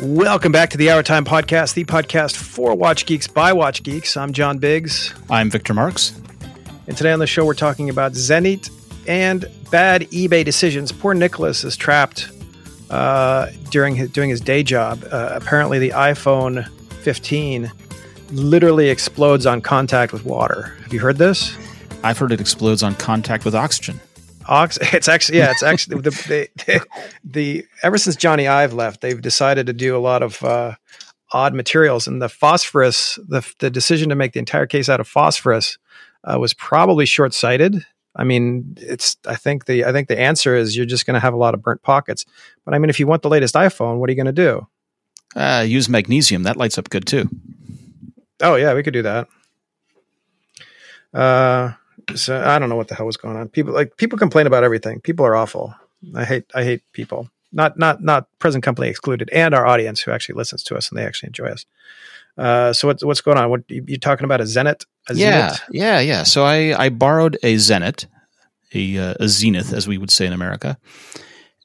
Welcome back to the HourTime Podcast, the podcast for watch geeks by watch geeks. I'm John Biggs. I'm Victor Marks. And today on the show, we're talking about Zenith and bad eBay decisions. Poor Nicholas is trapped doing his day job. Apparently, the iPhone 15 literally explodes on contact with water. Have you heard this? I've heard it explodes on contact with oxygen. It's actually the ever since Johnny Ive left, they've decided to do a lot of odd materials, and the phosphorus, the decision to make the entire case out of phosphorus was probably short-sighted. I mean, I think the answer is you're just going to have a lot of burnt pockets. But I mean, if you want the latest iPhone, what are you going to do? Use magnesium. That lights up good too. Oh yeah, we could do that. So I don't know what the hell was going on. People complain about everything. People are awful. I hate people. Not present company excluded, and our audience who actually listens to us and they actually enjoy us. So what's going on? What you're talking about? A Zenith? Yeah. So I borrowed a Zenith, a Zenith as we would say in America,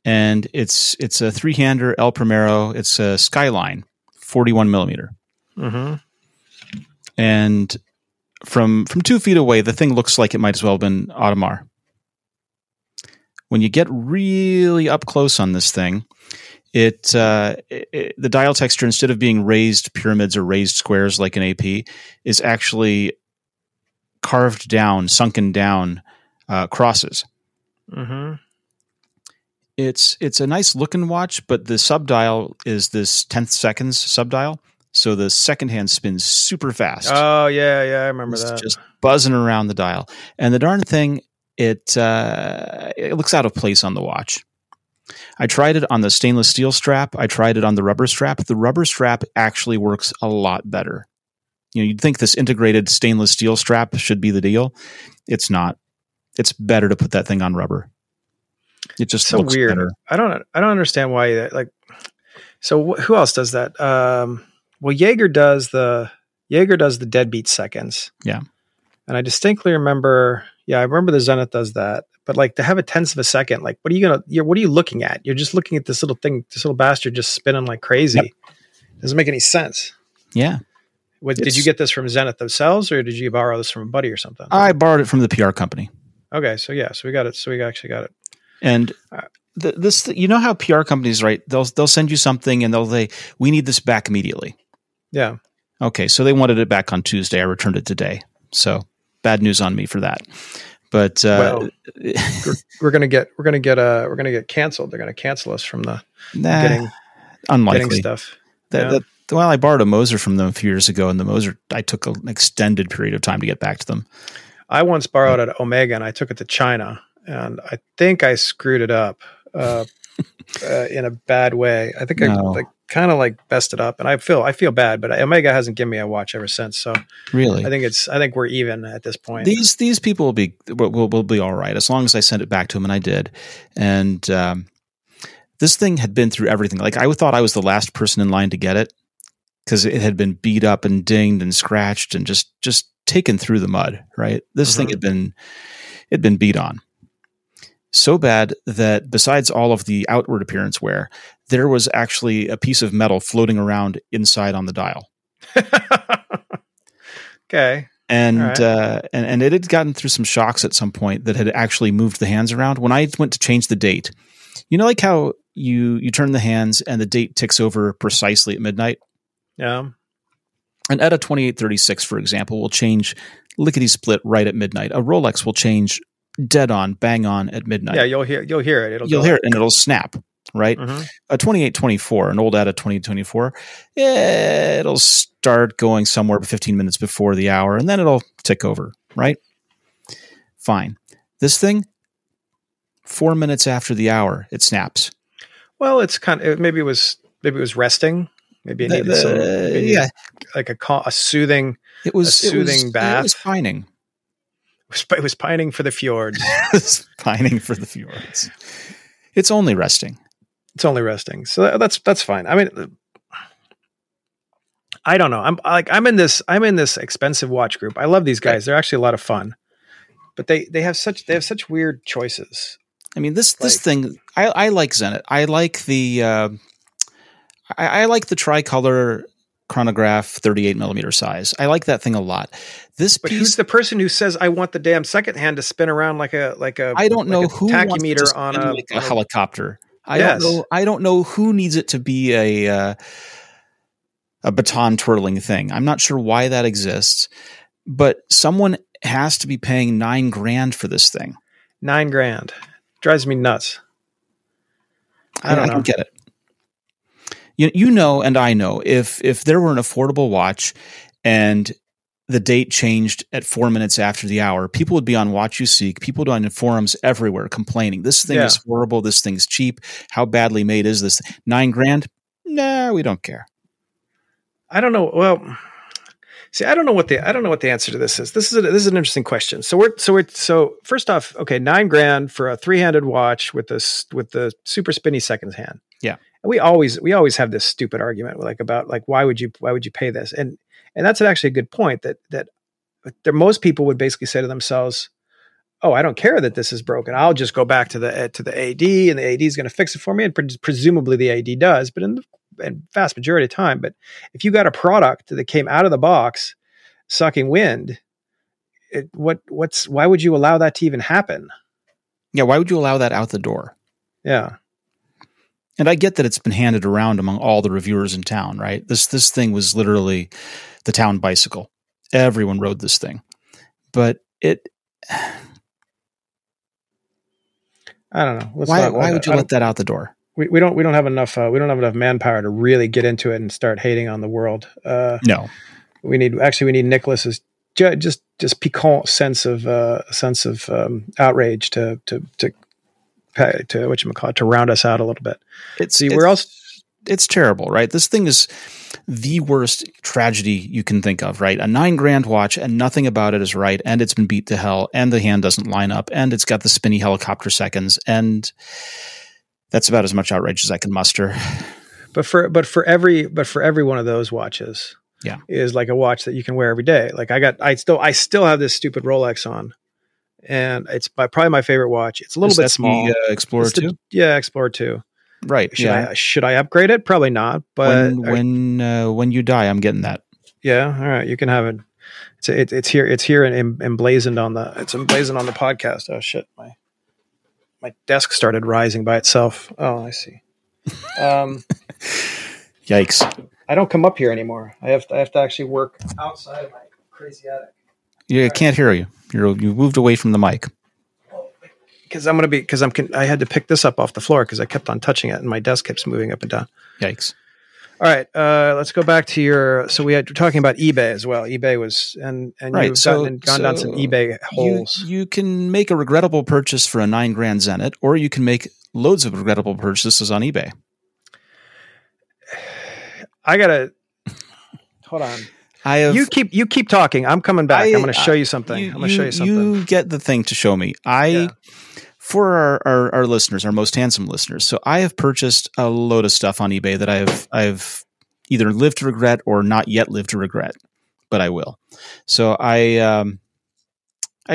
and it's a 3-hander El Primero. It's a Skyline, 41 millimeter, and From 2 feet away, the thing looks like it might as well have been Audemars. When you get really up close on this thing, the dial texture, instead of being raised pyramids or raised squares like an AP, is actually carved down, sunken down crosses. Mm-hmm. It's a nice looking watch, but the subdial is this 10th seconds subdial. So the second hand spins super fast. Oh, yeah, I remember that. It's just buzzing around the dial. And the darn thing, it looks out of place on the watch. I tried it on the stainless steel strap. I tried it on the rubber strap. The rubber strap actually works a lot better. You know, you'd think this integrated stainless steel strap should be the deal. It's not. It's better to put that thing on rubber. It just so looks weird. Better. I don't understand why that, like, so who else does that? Well, Jaeger does the deadbeat seconds. Yeah. And I distinctly remember, I remember the Zenith does that, but like to have a tenth of a second, like what are you looking at? You're just looking at this little thing, this little bastard just spinning like crazy. Yep. It doesn't make any sense. Yeah. Did you get this from Zenith themselves or did you borrow this from a buddy or something? I borrowed it from the PR company. Okay. So we got it. So we actually got it. And you know how PR companies, right? They'll send you something and we need this back immediately. Yeah. Okay. So they wanted it back on Tuesday. I returned it today. So bad news on me for that. But we're gonna get canceled. They're gonna cancel us from the getting stuff. I borrowed a Moser from them a few years ago, and the Moser I took an extended period of time to get back to them. I once borrowed at Omega, and I took it to China, and I think I screwed it up in a bad way. I think I bested up, and I feel bad, but Omega hasn't given me a watch ever since. So really, I think we're even at this point. These people will be all right as long as I send it back to them, and I did. And this thing had been through everything. Like I thought I was the last person in line to get it because it had been beat up and dinged and scratched and just taken through the mud. Right, this thing had been beat on so bad that besides all of the outward appearance wear, there was actually a piece of metal floating around inside on the dial. Okay. And, right. and it had gotten through some shocks at some point that had actually moved the hands around. When I went to change the date, you know, like how you turn the hands and the date ticks over precisely at midnight. Yeah. An ETA 2836, for example, will change lickety split right at midnight. A Rolex will change dead on, bang on at midnight. Yeah, you'll hear it. And it'll snap, right? Mm-hmm. A 2824, an old ETA 2824, it'll start going somewhere 15 minutes before the hour, and then it'll tick over, right? Fine. This thing, 4 minutes after the hour, it snaps. Well, it's kind of maybe it was resting. Maybe it needed a soothing bath. It was fining. It was pining for the fjords. It's only resting. So that's fine. I mean, I don't know. I'm in this expensive watch group. I love these guys. They're actually a lot of fun, but they have such weird choices. I mean, this thing, I like Zenith. I like the, I like the tricolor chronograph 38 millimeter size. I like that thing a lot. This but piece, who's the person who says I want the damn second hand to spin around like a I don't like know who tachymeter wants to on a like a helicopter. I don't know who needs it to be a baton twirling thing. I'm not sure why that exists, but someone has to be paying $9,000 for this thing. $9,000 drives me nuts. I don't get it. You know, and I know if there were an affordable watch and the date changed at 4 minutes after the hour, people would be on WatchUSeek, people would be on forums everywhere complaining. This thing is horrible. This thing's cheap. How badly made is this? $9,000? Nah, we don't care. I don't know. Well, see, I don't know what the answer to this is. This is an interesting question. So first off, okay, $9,000 for a three-handed watch with the super spinny second hand. Yeah. We always have this stupid argument about why would you pay this? And that's actually a good point that most people would basically say to themselves, oh, I don't care that this is broken. I'll just go back to the AD, and the AD is going to fix it for me. And presumably the AD does, but in the vast majority of time. But if you got a product that came out of the box sucking wind, why would you allow that to even happen? Yeah, why would you allow that out the door? Yeah. And I get that it's been handed around among all the reviewers in town, right? This thing was literally the town bicycle. Everyone rode this thing. But I don't know. Why would you let that out the door? We don't have enough manpower to really get into it and start hating on the world. No. We need Nicholas's just piquant sense of outrage to whatchamacallit, to round us out a little bit. It's terrible, right? This thing is the worst tragedy you can think of, right? A $9,000 watch and nothing about it is right, and it's been beat to hell, and the hand doesn't line up, and it's got the spinny helicopter seconds, and that's about as much outrage as I can muster. But for every one of those watches, is like a watch that you can wear every day. Like I still have this stupid Rolex on. And it's probably my favorite watch. It's a little bit small. Explorer II? Yeah, Explorer II. Right. Should I upgrade it? Probably not. But when you die, I'm getting that. Yeah. All right. You can have it. It's here and emblazoned on the. It's emblazoned on the podcast. Oh shit! My desk started rising by itself. Oh, I see. Yikes! I don't come up here anymore. I have to actually work outside my crazy attic. Yeah, I can't hear you. You moved away from the mic. Because I had to pick this up off the floor because I kept on touching it and my desk keeps moving up and down. Yikes! All right, let's go back to your. So we're talking about eBay as well. eBay was and right. You've gone down some eBay holes. You can make a regrettable purchase for a $9,000 Zenith, or you can make loads of regrettable purchases on eBay. I gotta hold on. You keep talking. I'm coming back. I'm going to show you something. I'm going to show you something. You get the thing to show me. For our listeners, our most handsome listeners. So I have purchased a load of stuff on eBay that I've either lived to regret or not yet lived to regret, but I will. So I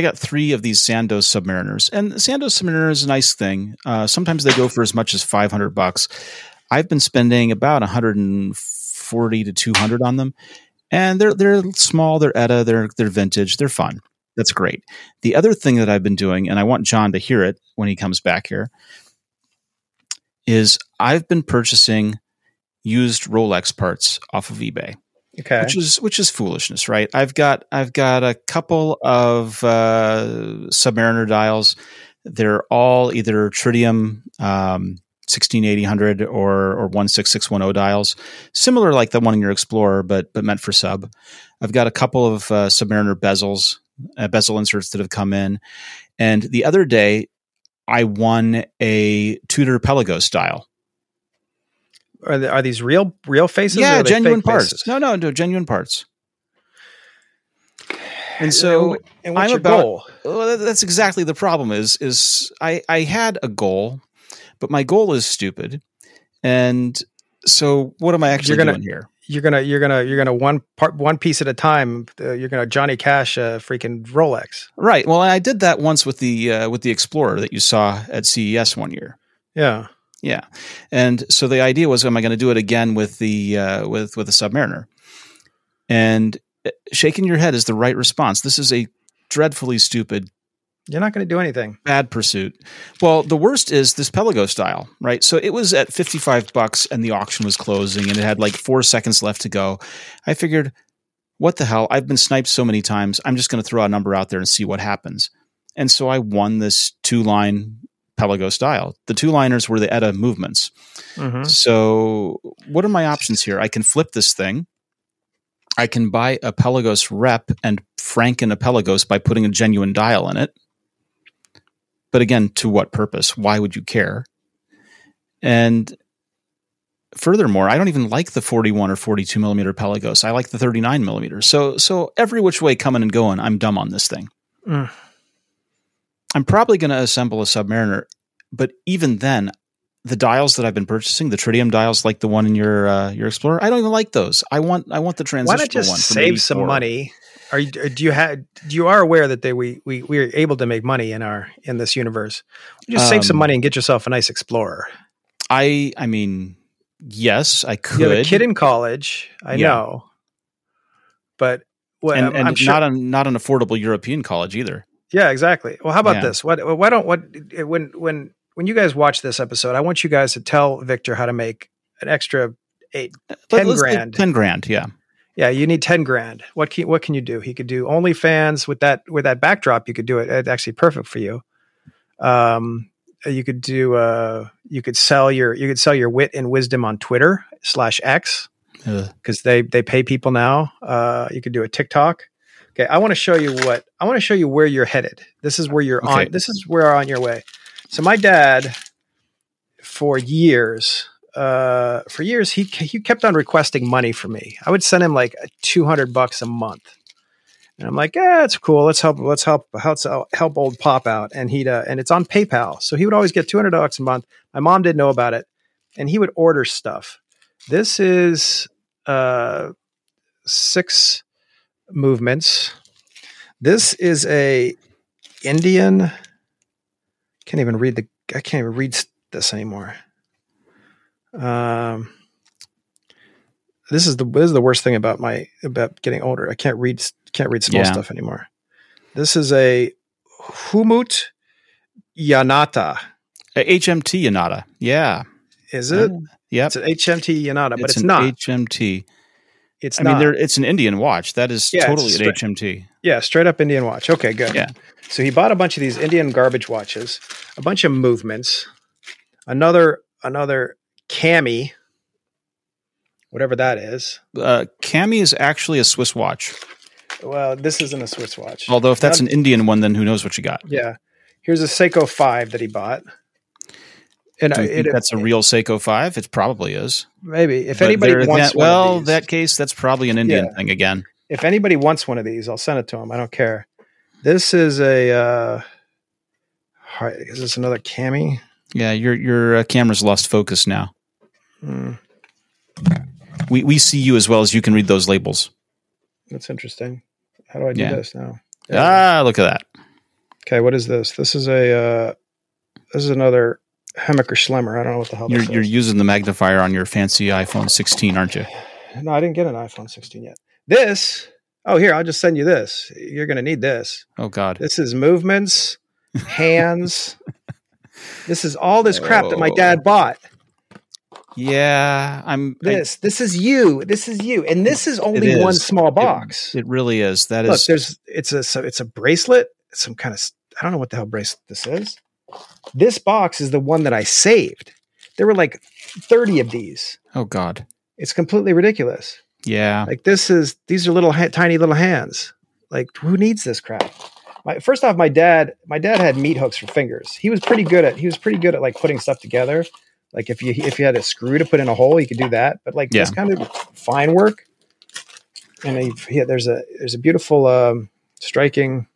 got three of these Sandoz Submariners, and the Sandoz Submariner is a nice thing. Sometimes they go for as much as $500. I've been spending about $140 to $200 on them. And they're small, they're ETA, they're vintage, they're fun. That's great. The other thing that I've been doing, and I want John to hear it when he comes back here, is I've been purchasing used Rolex parts off of eBay. Okay. Which is foolishness, right? I've got a couple of Submariner dials. They're all either tritium 1680/100 or 16610 dials, similar like the one in your Explorer, but meant for sub. I've got a couple of Submariner bezels, bezel inserts that have come in. And the other day, I won a Tudor Pelagos dial. Are these real faces? Yeah, or are they genuine fake parts. Faces? No, genuine parts. And so and what's your goal? Well, that's exactly the problem. Is I had a goal. But my goal is stupid, and so what am I actually doing here? You're gonna one piece at a time. You're gonna Johnny Cash a freaking Rolex, right? Well, I did that once with the Explorer that you saw at CES one year. Yeah, Yeah. And so the idea was, am I going to do it again with the with a Submariner? And shaking your head is the right response. This is a dreadfully stupid. You're not going to do anything. Bad pursuit. Well, the worst is this Pelagos style, right? So it was at $55 and the auction was closing and it had like 4 seconds left to go. I figured, what the hell? I've been sniped so many times. I'm just going to throw a number out there and see what happens. And so I won this two-line Pelagos style. The two-liners were the ETA movements. Mm-hmm. So what are my options here? I can flip this thing. I can buy a Pelagos rep and franken a Pelagos by putting a genuine dial in it. But again, to what purpose? Why would you care? And furthermore, I don't even like the 41 or 42 millimeter Pelagos. I like the 39 millimeter. So every which way coming and going, I'm dumb on this thing. Mm. I'm probably going to assemble a Submariner, but even then, the dials that I've been purchasing, the tritium dials, like the one in your Explorer, I don't even like those. I want the transitional one. Why not just save some money? You are aware that we are able to make money in this universe. Just save some money and get yourself a nice Explorer. I mean, yes, I could. You have a kid in college, I know, but I'm sure. not an affordable European college either. Yeah, exactly. Well, how about this? When you guys watch this episode, I want you guys to tell Victor how to make an extra 10 grand. 10 grand, yeah. Yeah, you need 10 grand. What can you do? He could do OnlyFans with that backdrop. You could do it. It's actually perfect for you. You could do you could sell your wit and wisdom on Twitter /X because they pay people now. You could do a TikTok. Okay, I want to show you where you're headed. This is where you're on. This is where you're on your way. So my dad, for years, he kept on requesting money from me. I would send him like $200 a month, and I'm like, it's cool. Let's help old Pop out. And and it's on PayPal, so he would always get $200 a month. My mom didn't know about it, and he would order stuff. This is 6 movements. This is a Indian. I can't even read this anymore. This is the worst thing about getting older. I can't read small stuff anymore. This is a HMT Janata. HMT Janata. Yeah. Is it? Yeah. It's an HMT Janata, but it's not HMT. It's an Indian watch. That is totally an HMT. Yeah, straight up Indian watch. Okay, good. Yeah. So he bought a bunch of these Indian garbage watches, a bunch of movements, another Cami, whatever that is. Cami is actually a Swiss watch. Well, this isn't a Swiss watch. Although if that's an Indian one, then who knows what you got. Yeah. Here's a Seiko 5 that he bought. And that's a real Seiko 5? It probably is. Maybe. If anybody wants one of these. Well, that case, that's probably an Indian thing again. If anybody wants one of these, I'll send it to them. I don't care. This is is this another Cami? Yeah, your camera's lost focus now. Mm. We see you as well as you can read those labels. That's interesting. How do I do this now? Yeah. Ah, look at that. Okay, what is this? This is another Hemmicker Schlemmer. I don't know what the hell this is. You're using the magnifier on your fancy iPhone 16, aren't you? No, I didn't get an iPhone 16 yet. Here, I'll just send you this. You're going to need this. Oh, God. This is movements, hands. This is all this crap that my dad bought. Yeah, This is you. And this is only one small box. It really is. That is. Look, it's a bracelet. It's some kind of, I don't know what the hell bracelet this is. This box is the one that I saved. There were like 30 of these. Oh, God. It's completely ridiculous. Yeah. Like these are little tiny little hands. Like who needs this crap? First off, my dad had meat hooks for fingers. He was pretty good at like putting stuff together. Like if you had a screw to put in a hole, you could do that. But like this kind of fine work. And there's a beautiful striking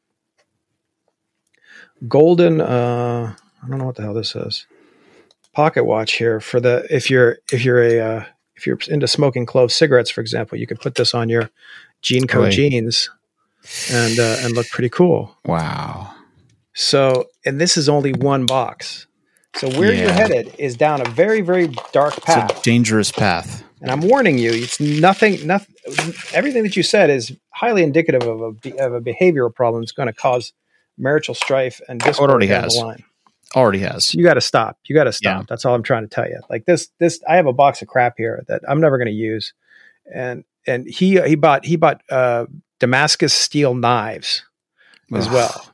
golden I don't know what the hell this is. Pocket watch here for the if you're into smoking clove cigarettes, for example, you could put this on your Gene Co. jeans and look pretty cool. Wow. So, and this is only one box. So where you're headed is down a very, very dark path. It's a dangerous path. And I'm warning you, it's nothing. Everything that you said is highly indicative of a behavioral problem that's going to cause marital strife and discord down the line. Already has. You got to stop. Yeah. That's all I'm trying to tell you. Like this, I have a box of crap here that I'm never going to use. And he bought Damascus steel knives as well,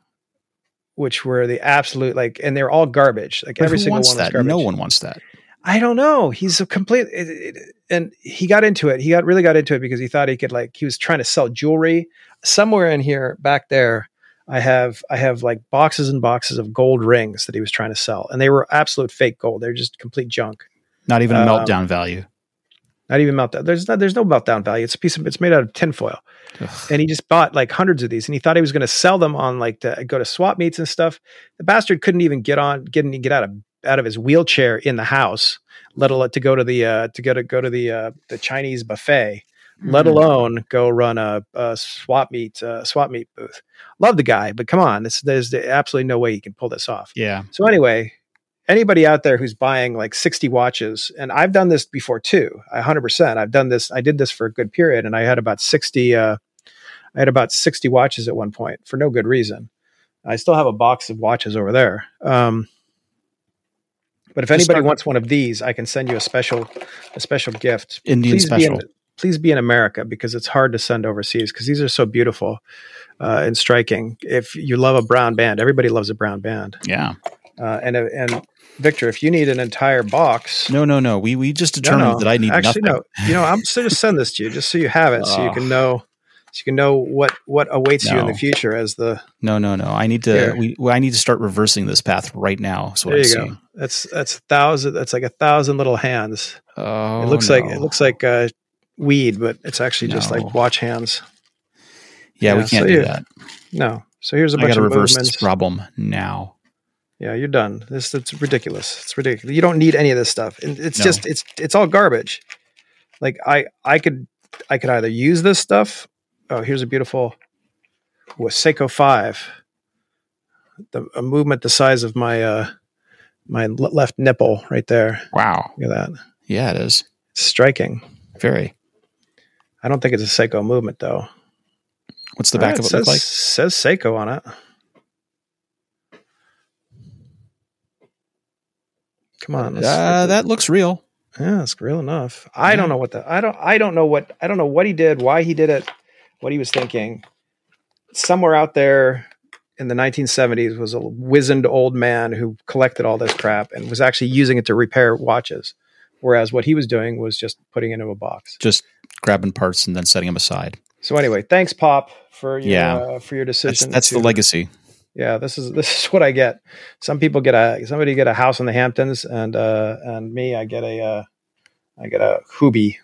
which were the absolute, like, and they're all garbage. Like, but every single one is garbage. No one wants that. I don't know. He's a complete, and he got into it. He really got into it because he thought he could, like, he was trying to sell jewelry somewhere in here, back there. I have like boxes and boxes of gold rings that he was trying to sell, and they were absolute fake gold. They're just complete junk. Not even a meltdown value. Not even meltdown. There's no meltdown value. It's a piece of, it's made out of tinfoil. And he just bought like hundreds of these, and he thought he was going to sell them on like to go to swap meets and stuff. The bastard couldn't even get out of his wheelchair in the house, let alone to go to the Chinese buffet. Let alone go run a swap meet booth. Love the guy, but come on, there's absolutely no way you can pull this off. Yeah. So anyway, anybody out there who's buying like 60 watches, and I've done this before too, 100%. I've done this. I did this for a good period, and I had about 60 watches at one point for no good reason. I still have a box of watches over there. But if anybody wants one of these, I can send you a special gift. Please be in America, because it's hard to send overseas, because these are so beautiful and striking. If you love a brown band, everybody loves a brown band. Yeah. And Victor, if you need an entire box. No. We just determined that I need nothing. No. You know, I'm going to send this to you just so you have it, so you can know. So you can know what awaits you in the future as the no. I need to I need to start reversing this path right now. So there you go. That's 1,000. That's like 1,000 little hands. Oh, it looks like weed, but it's actually just like watch hands. Yeah, we can't do that. No. So here's a bunch of reverse movements. This problem now. Yeah, you're done. It's ridiculous. It's ridiculous. You don't need any of this stuff. And it's just it's all garbage. Like I could either use this stuff. Oh, here's a beautiful Seiko 5. A movement the size of my my left nipple right there. Wow. Look at that. Yeah, it is. It's striking. Very. I don't think it's a Seiko movement, though. What's the back of it look like? It says Seiko on it. Come on. That looks real. Yeah, it's real enough. I don't know what the I don't know what he did, why he did it, what he was thinking. Somewhere out there in the 1970s was a wizened old man who collected all this crap and was actually using it to repair watches. Whereas what he was doing was just putting it into a box, just grabbing parts and then setting them aside. So anyway, thanks, Pop, for your decision. That's the legacy. Yeah, this is what I get. Some people get a house in the Hamptons, and me, I get a Hubie.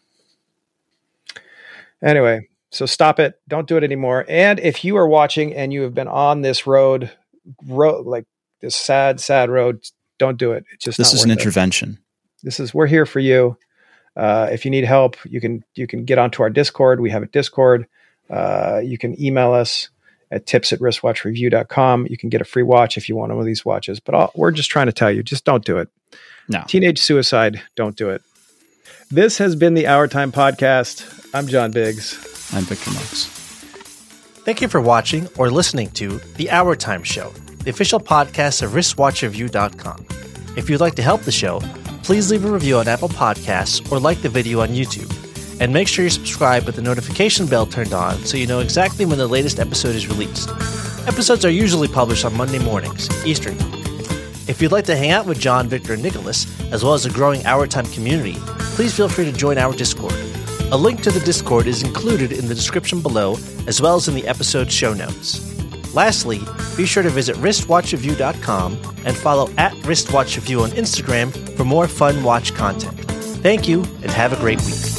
Anyway, so stop it. Don't do it anymore. And if you are watching and you have been on this road like this sad road, don't do it. It's just this is an intervention. We're here for you. If you need help, you can get onto our Discord. We have a Discord. You can email us at tips@wristwatchreview.com. You can get a free watch if you want one of these watches, but we're just trying to tell you, just don't do it. No. Teenage suicide. Don't do it. This has been the HourTime Podcast. I'm John Biggs. I'm Victor Marks. Thank you for watching or listening to the HourTime Show, the official podcast of wristwatchreview.com. If you'd like to help the show, please leave a review on Apple Podcasts or like the video on YouTube. And make sure you subscribe with the notification bell turned on so you know exactly when the latest episode is released. Episodes are usually published on Monday mornings, Eastern. If you'd like to hang out with John, Victor, and Nicholas, as well as a growing HourTime community, please feel free to join our Discord. A link to the Discord is included in the description below, as well as in the episode show notes. Lastly, be sure to visit wristwatchreview.com and follow @wristwatchreview on Instagram for more fun watch content. Thank you, and have a great week.